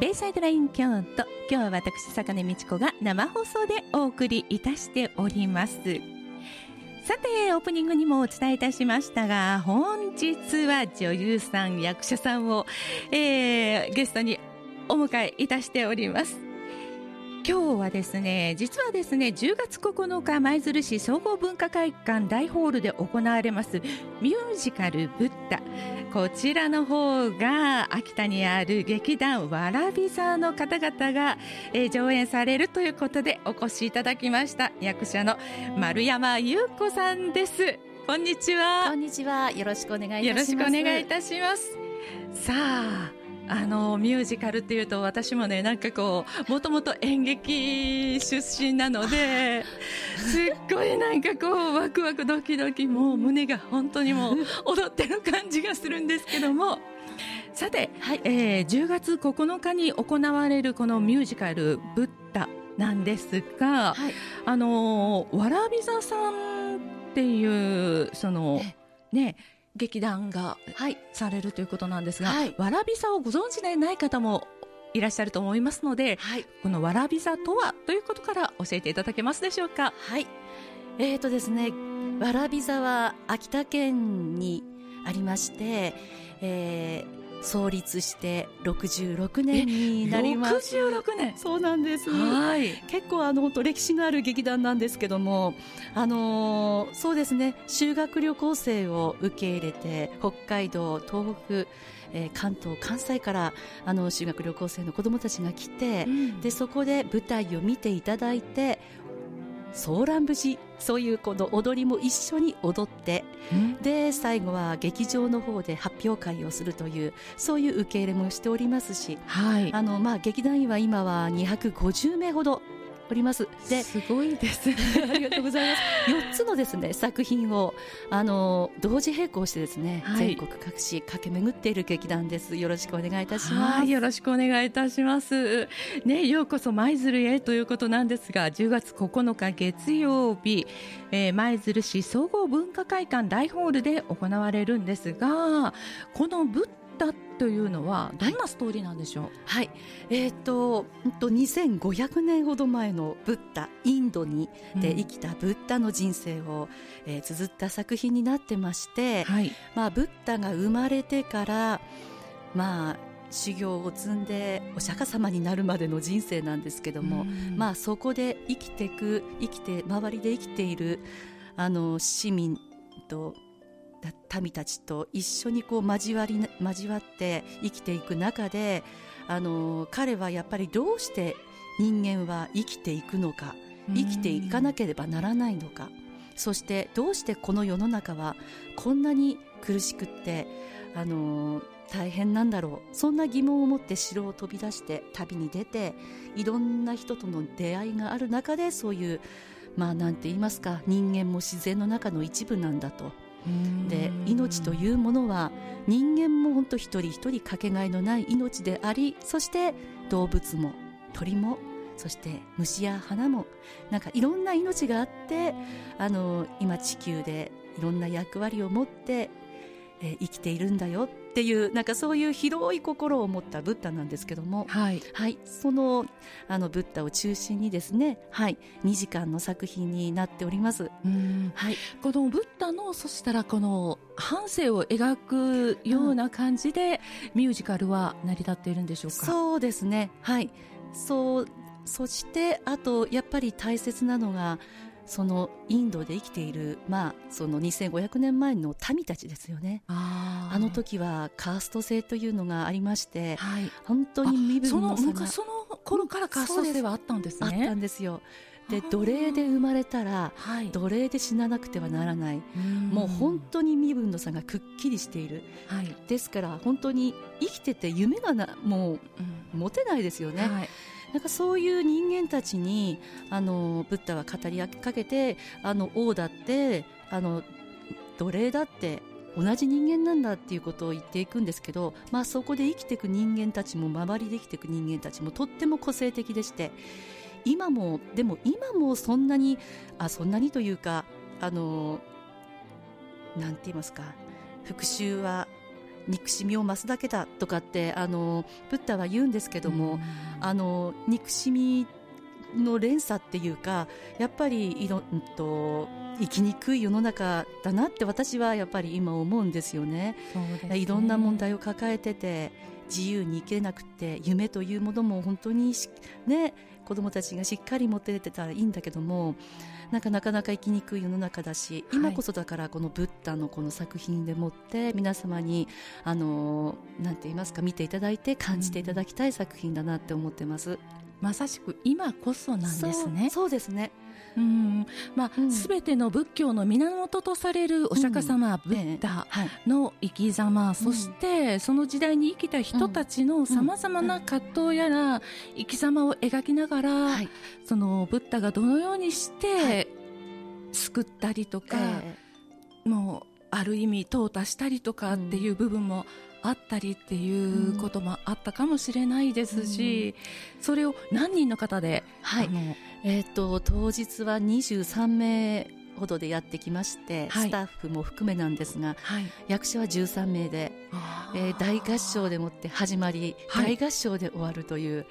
ベイサイドライン京都、今日は私坂根美智子が生放送でお送りいたしております。さて、オープニングにもお伝えいたしましたが、本日は女優さん役者さんを、ゲストにお迎えいたしております。今日はですね、実はですね、10月9日舞鶴市総合文化会館大ホールで行われますミュージカルブッダ、こちらの方が秋田にある劇団わらび座の方々が、上演されるということでお越しいただきました。役者の丸山裕子さんです。こんにちは。こんにちは。よろしくお願いいたします。よろしくお願いいたします。さあ、ミュージカルっていうと、私もね、なんかこう、もともと演劇出身なので、すっごいなんかこう、ワクワクドキドキ、もう胸が本当にもう踊ってる感じがするんですけども、さて、10月9日に行われるこのミュージカルブッダなんですが、わらび座さんっていうそのね、劇団がされるということなんですが、わらび座をご存知でない方もいらっしゃると思いますので、このわらび座とはということから教えていただけますでしょうか。はい、ですね、わらび座は秋田県にありまして、創立して66年になります。66年。そうなんです、ね、はい。結構本当歴史のある劇団なんですけども、そうですね、修学旅行生を受け入れて、北海道、東北、関東、関西から修学旅行生の子どもたちが来て、でそこで舞台を見ていただいて、ソーラン節、そういうこの踊りも一緒に踊って、で最後は劇場の方で発表会をするという、そういう受け入れもしておりますし、劇団員は今は250名ほどおります。ですごいですありがとうございます。4つのですね、作品を同時並行してですね、全国各地駆け巡っている劇団です。よろしくお願いいたします。よろしくお願いいたします、ね、ようこそ舞鶴へということなんですが、10月9日月曜日、舞鶴市総合文化会館大ホールで行われるんですが、このブッダというのはどんなストーリーなんでしょう。はい、2500年ほど前のブッダ、インドにで生きたブッダの人生を、綴った作品になってまして、ブッダが生まれてから、修行を積んでお釈迦様になるまでの人生なんですけども、そこで周りで生きている市民と民たちと一緒にこう交わって生きていく中で、彼はやっぱりどうして人間は生きていくのか、生きていかなければならないのか、そしてどうしてこの世の中はこんなに苦しくって、大変なんだろう、そんな疑問を持って城を飛び出して旅に出て、いろんな人との出会いがある中で、そういう、なんて言いますか、人間も自然の中の一部なんだと。で命というものは、人間も本当一人一人かけがえのない命であり、そして動物も鳥も、そして虫や花も、なんかいろんな命があって、今地球でいろんな役割を持って、生きているんだよっていう、なんかそういう広い心を持ったブッダなんですけども、その、ブッダを中心にですね、2時間の作品になっております。このブッダの、そしたらこの半生を描くような感じで、ミュージカルは成り立っているんでしょうか。そうですね、そしてあとやっぱり大切なのが、そのインドで生きている、その2500年前の民たちですよね。あの時はカースト制というのがありまして、本当に身分の差が、その頃からカースト制はあったんですね。あったんですよ。で奴隷で生まれたら、奴隷で死ななくてはならない。もう本当に身分の差がくっきりしている。ですから本当に生きてて夢がもう持てないですよね。なんかそういう人間たちにブッダは語りかけて、王だって奴隷だって同じ人間なんだっていうことを言っていくんですけど、そこで生きていく人間たちも、周りで生きていく人間たちもとっても個性的でして、今もそんなにというか、なんて言いますか、復讐は憎しみを増すだけだとかってブッダは言うんですけども、憎しみの連鎖っていうか、やっぱり生きにくい世の中だなって私はやっぱり今思うんですよね。そうですね。いろんな問題を抱えてて自由に生きれなくて、夢というものも本当にね、子どもたちがしっかり持ってれてたらいいんだけども、なんかなかなか生きにくい世の中だし、今こそだからこのブッダのこの作品でもって皆様になんて言いますか、見ていただいて感じていただきたい作品だなって思ってます、まさしく今こそなんですね。そうですね。すべての仏教の源とされるお釈迦様、ブッダの生き様、そしてその時代に生きた人たちのさまざまな葛藤やら生き様を描きながら、そのブッダがどのようにして救ったりとか、もうある意味淘汰したりとかっていう部分もあったりっていうこともあったかもしれないですし、それを何人の方で、当日は23名ほどでやってきまして、スタッフも含めなんですが、役者は13名で、大合唱でもって始まり、大合唱で終わるという、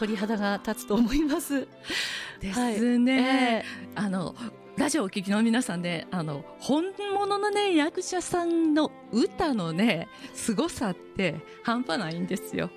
鳥肌が立つと思いますですね。ラジオを聴きの皆さんで、本物のね、役者さんの歌のね、凄さって半端ないんですよ。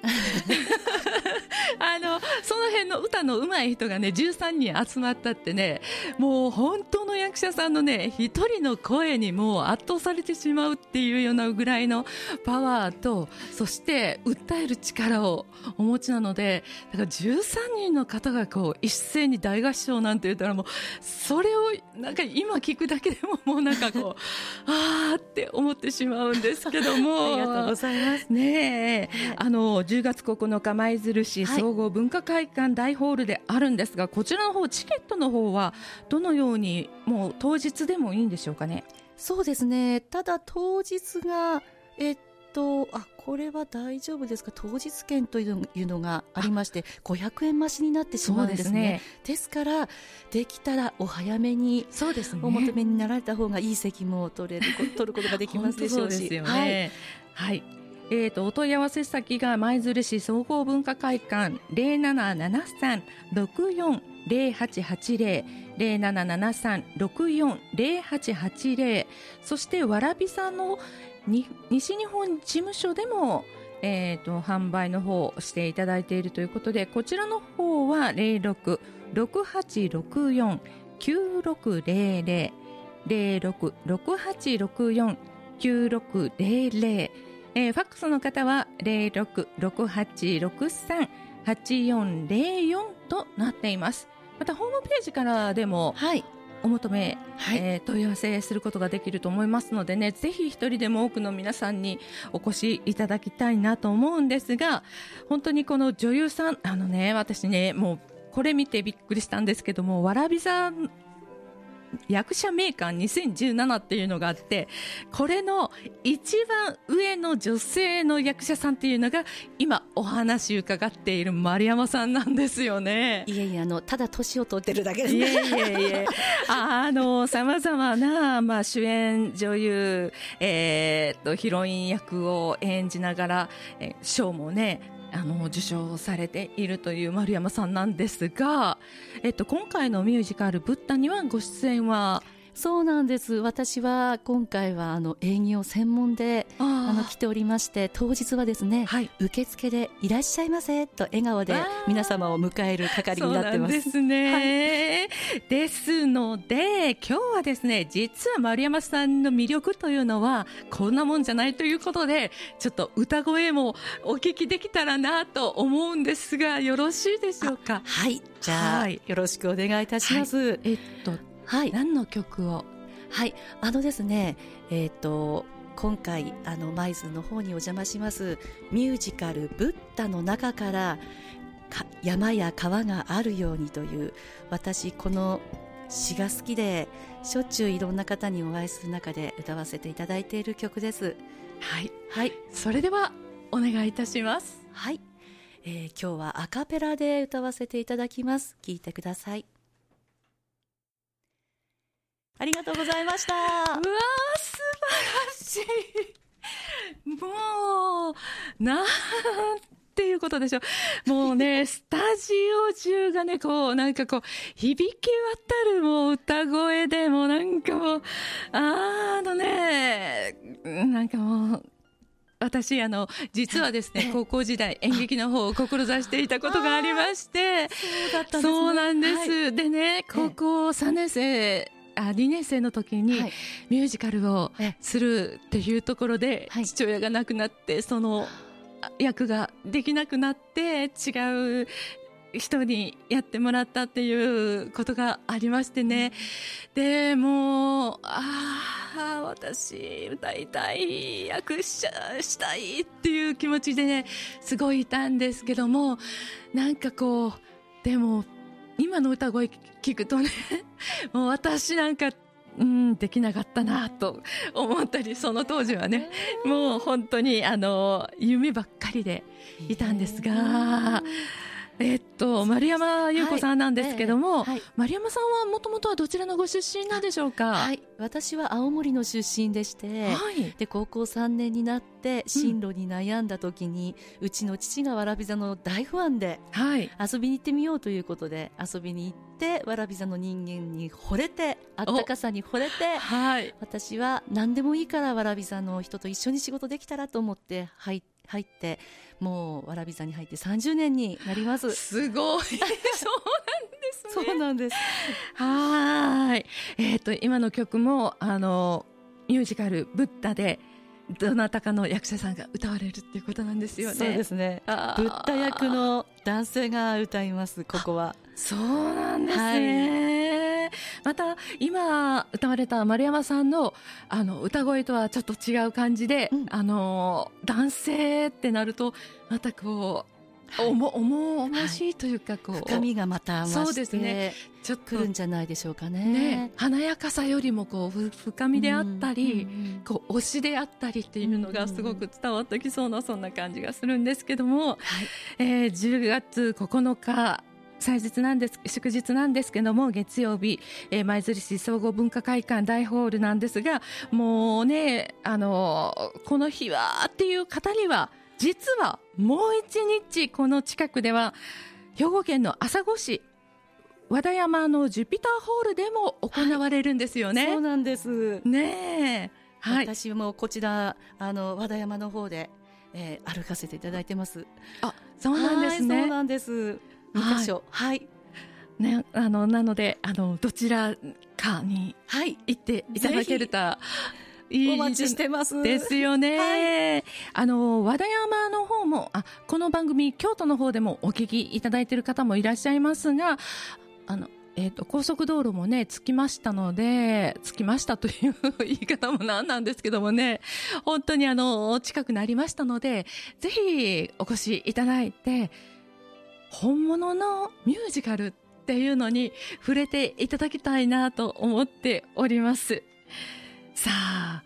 その辺の歌の上手い人がね、13人集まったってね、もう本当の役者さんのね、一人の声にもう圧倒されてしまうっていうようなぐらいのパワーと、そして訴える力をお持ちなので、だから13人の方がこう一斉に大合唱なんて言ったら、もうそれをなんか今聞くだけでももうなんかこうあーって思ってしまうんですけども、ありがとうございますね。10月9日舞鶴市総合文化会館大ホールであるんですが、こちらの方チケットの方はどのように、もう当日でもいいんでしょうかね。そうですね。ただ当日がこれは大丈夫ですか、当日券というのがありまして、500円増しになってしまうんですね。ですからできたらお早めに、そうですね、お求めになられた方がいい席も取ることができますでしょうし。そうですよね。お問い合わせ先が舞鶴市総合文化会館 0773-64-0880 0773-64-0880、 そしてわらびさんの西日本事務所でも、販売の方をしていただいているということで、こちらの方は 06-6864-9600 06-6864-9600、ファックスの方は 06-6863-8404 となっています。またホームページからでも、お求め、問い合わせすることができると思いますのでね、ぜひ一人でも多くの皆さんにお越しいただきたいなと思うんですが、本当にこの女優さん、私ね、もうこれ見てびっくりしたんですけども、わらび座役者名鑑2017っていうのがあって、これの一番上の女性の役者さんっていうのが今お話伺っている丸山さんなんですよね。いえいえ、ただ年を取ってるだけですね。さまざまな、主演女優、ヒロイン役を演じながら、賞もね、受賞されているという丸山さんなんですが、今回のミュージカルブッダにはご出演は。そうなんです。私は今回は営業専門で来ておりまして、当日はですね、受付でいらっしゃいませと笑顔で皆様を迎える係になってます。そうなんですね、ですので今日はですね、実は丸山さんの魅力というのはこんなもんじゃないということで、ちょっと歌声もお聞きできたらなと思うんですが、よろしいでしょうか。じゃあ、よろしくお願いいたします。何の曲を。ですね、今回舞鶴の方にお邪魔しますミュージカルブッダの中から山や川があるようにという、私この詩が好きでしょっちゅういろんな方にお会いする中で歌わせていただいている曲です。それではお願いいたします。今日はアカペラで歌わせていただきます。聴いてください。ありがとうございました。うわー、素晴らしい。もうなんっていうことでしょう。もうねスタジオ中がねこうなんかこう響き渡るもう歌声でもうなんかもうねなんかもう私実はですね高校時代演劇の方を志していたことがありまして、そうだったんですね。そうなんです、はい、でね高校3年生2年生の時にミュージカルをするっていうところで、はい、父親が亡くなってその役ができなくなって違う人にやってもらったっていうことがありましてね。でもう私歌いたい役者したいっていう気持ちでねすごいいたんですけども、なんかこうでも今の歌声聞くとねもう私なんかできなかったなと思ったり、その当時はねもう本当に夢ばっかりでいたんですが、丸山裕子さんなんですけども、はい丸山さんはもともとはどちらのご出身なんでしょうか。はい、私は青森の出身でして、はい、で高校3年になって進路に悩んだ時に、うちの父がわらび座の大ファンで、はい、遊びに行ってみようということで遊びに行って、わらび座の人間に惚れて、あったかさに惚れて、はい、私は何でもいいからわらび座の人と一緒に仕事できたらと思って入ってもうわらび座に入って30年になります。すごいそうなんですね。そうなんです。はい、今の曲もミュージカルブッダでどなたかの役者さんが歌われるっていうことなんですよね。そうですね、ブッダ役の男性が歌います。ここはそうなんですね、はい、また今歌われた丸山さんの歌声とはちょっと違う感じで、男性ってなるとまたこう、はい、重々しいというかこう、はい、深みがまた増してくるんじゃないでしょうか ね。華やかさよりもこう深みであったり、こう推しであったりっていうのがすごく伝わってきそうなそんな感じがするんですけども、はい10月9日祝日なんですけども、月曜日、舞鶴市総合文化会館大ホールなんですが、もうねこの日はっていう方には実はもう一日この近くでは兵庫県の朝来市和田山のジュピターホールでも行われるんですよね、はい、そうなんです、ねえはい、私もこちら和田山の方で、歩かせていただいてます。あ、そうなんですね。そうなんです。2カ所、はいね、なのでどちらかに行っていただけると、はい、お待ちしてますですよね、はい、和田山の方もこの番組京都の方でもお聞きいただいている方もいらっしゃいますが、高速道路もね着きましたという言い方もなんなんですけどもね、本当に近くなりましたのでぜひお越しいただいて本物のミュージカルっていうのに触れていただきたいなと思っております。さあ、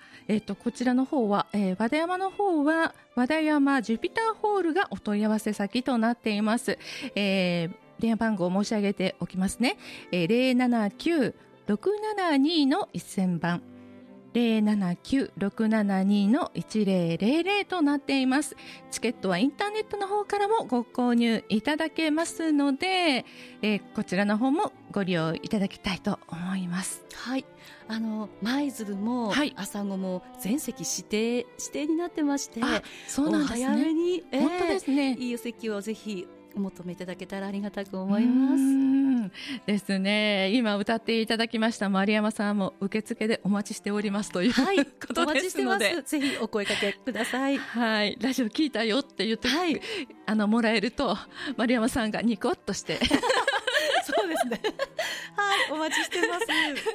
こちらの方は、和田山の方は和田山ジュピターホールがお問い合わせ先となっています、電話番号を申し上げておきますね、079-672-1000 番079-672-1000 となっています。チケットはインターネットの方からもご購入いただけますので、こちらの方もご利用いただきたいと思います。はい、舞鶴も、はい、朝来も全席指定になってまして、あ、そうなんですね、お早めに、本当ですね、いいお席をぜひお求めいただけたらありがたく思います。ですね、今歌っていただきました丸山さんも受付でお待ちしておりますという、はい、ことですので、お待ちしてます。ぜひお声かけください。はい、ラジオ聞いたよって言って、はい、もらえると丸山さんがニコッとしてそうですねはい、お待ちしてま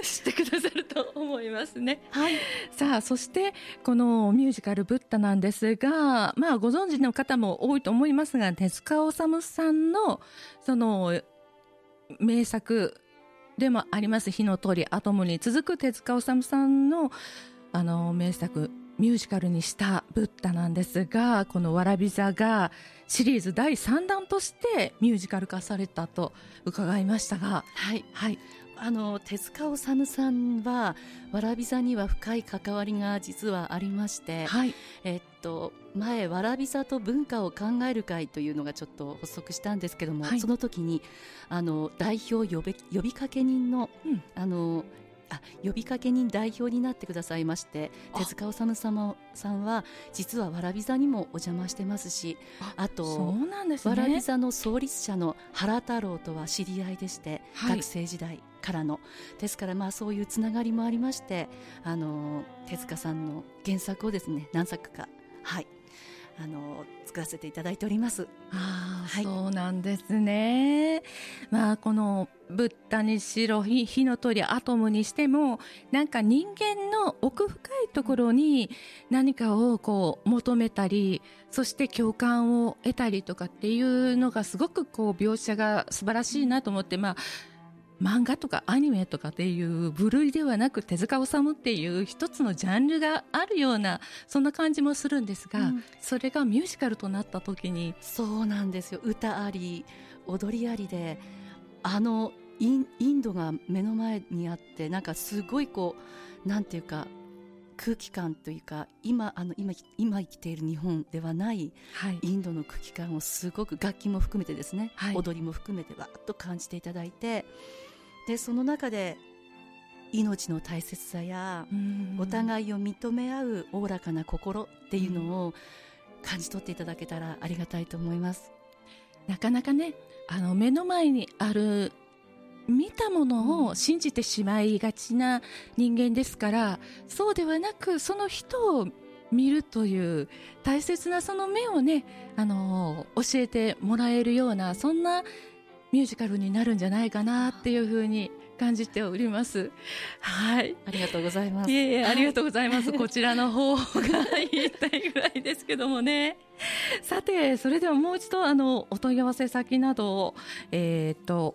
すしてくださると思いますね、はい、さあ、そしてこのミュージカルブッダなんですが、まあ、ご存知の方も多いと思いますが、手塚治虫さんのその名作でもあります火の鳥アトムに続く手塚治虫さんの名作ミュージカルにしたブッダなんですが、このわらび座がシリーズ第3弾としてミュージカル化されたと伺いましたが、はい、はい、手塚治虫さんはわらび座には深い関わりが実はありまして、はい、前わらび里文化を考える会というのがちょっと発足したんですけども、はい、その時に代表呼びかけ人の、うん、呼びかけ人代表になってくださいまして、手塚治虫様さんは実はわらび座にもお邪魔してますし、あとそうなんです、ね、わらび座の創立者の原太郎とは知り合いでして、はい、学生時代からのですから、まあ、そういうつながりもありまして、手塚さんの原作をですね、何作か、はい、作らせていただいております。あ、はい、そうなんですね。まあ、このブッダにしろ火の鳥アトムにしても、なんか人間の奥深いところに何かをこう求めたり、そして共感を得たりとかっていうのがすごくこう描写が素晴らしいなと思って、まあ漫画とかアニメとかっていう部類ではなく、手塚治虫っていう一つのジャンルがあるような、そんな感じもするんですが、うん、それがミュージカルとなった時に、そうなんですよ、歌あり踊りありで、インドが目の前にあって、なんかすごいこうなんていうか空気感というか、今生きている日本ではない、はい、インドの空気感をすごく楽器も含めてですね、はい、踊りも含めてわっと感じていただいて、でその中で命の大切さやお互いを認め合うおおらかな心っていうのを感じ取っていただけたらありがたいと思います。なかなかね、目の前にある見たものを信じてしまいがちな人間ですから、そうではなく、その人を見るという大切なその目をね、教えてもらえるような、そんなミュージカルになるんじゃないかなっていうふうに感じております。はい、ありがとうございます。いえいえ、ありがとうございます、はい、こちらの方が言いたいぐらいですけどもね。さて、それではもう一度お問い合わせ先などを、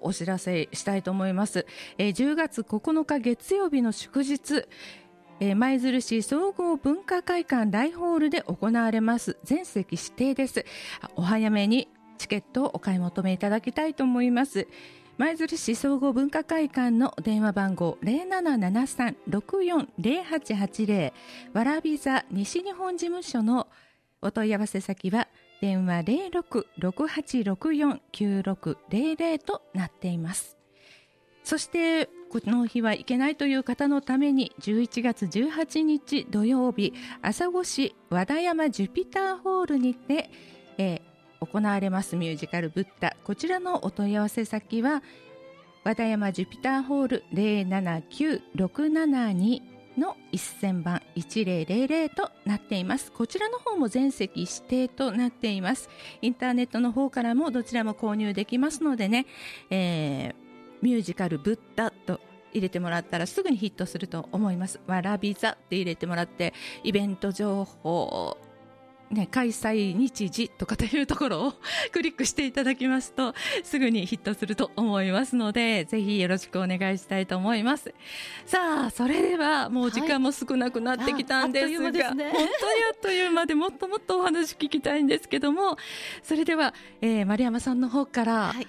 お知らせしたいと思います。10月9日月曜日の祝日、舞鶴市総合文化会館大ホールで行われます。全席指定です。お早めにチケットをお買い求めいただきたいと思います。舞鶴市総合文化会館の電話番号 0773-640880、 わらび座西日本事務所のお問い合わせ先は電話 06-6864-9600 となっています。そしてこの日は行けないという方のために、11月18日土曜日、朝来市和田山ジュピターホールにて、行われますミュージカルブッダ、こちらのお問い合わせ先は和田山ジュピターホール 079672 の1000番1000となっています。こちらの方も全席指定となっています。インターネットの方からもどちらも購入できますのでね、ミュージカルブッダと入れてもらったらすぐにヒットすると思います。わらび座って入れてもらって、イベント情報ね、開催日時とかというところをクリックしていただきますと、すぐにヒットすると思いますので、ぜひよろしくお願いしたいと思います。さあ、それではもう時間も少なくなってきたんですが、はい、あっという間ですね。本当にあっという間で、もっともっとお話聞きたいんですけども、それでは、丸山さんの方から、はい、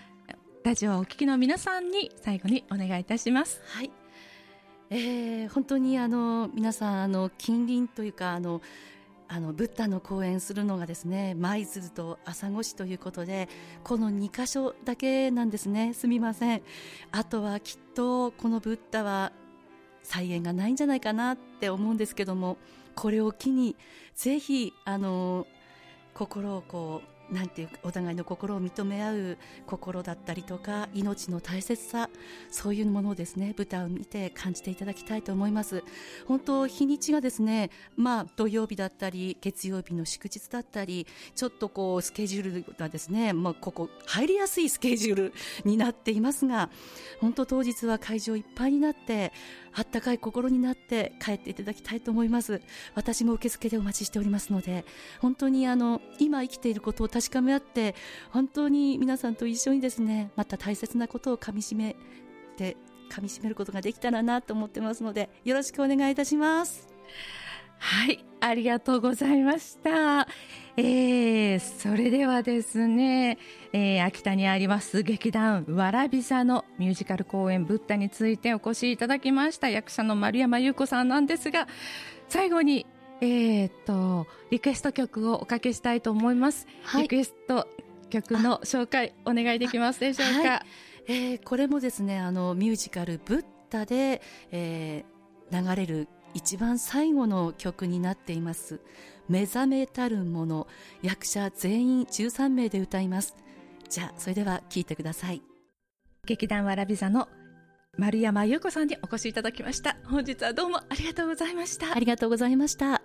ラジオをお聞きの皆さんに最後にお願いいたします。はい、本当に皆さん近隣というかブッダの講演するのがですね、舞鶴と朝来市ということで、この2カ所だけなんですね。すみません。あとはきっとこのブッダは再演がないんじゃないかなって思うんですけども、これを機にぜひ心をこうなんていうか、お互いの心を認め合う心だったりとか、命の大切さ、そういうものをですね、舞台を見て感じていただきたいと思います。本当日にちがですね、まあ土曜日だったり月曜日の祝日だったり、ちょっとこうスケジュールがですね、まあここ入りやすいスケジュールになっていますが、本当当日は会場いっぱいになってあったかい心になって帰っていただきたいと思います。私も受付でお待ちしておりますので、本当に今生きていることを確かめ合って、本当に皆さんと一緒にですね、また大切なことを噛み締めることができたらなと思ってますので、よろしくお願いいたします。はい、ありがとうございました。それではですね、秋田にあります劇団わらび座のミュージカル公演ブッダについてお越しいただきました役者の丸山裕子さんなんですが、最後にリクエスト曲をおかけしたいと思います、はい、リクエスト曲の紹介お願いできますでしょうか、はい。これもですね、ミュージカルブッダで、流れる一番最後の曲になっています。目覚めたるもの、役者全員13名で歌います。じゃあそれでは聴いてください。劇団わらび座の丸山裕子さんにお越しいただきました。本日はどうもありがとうございました。ありがとうございました。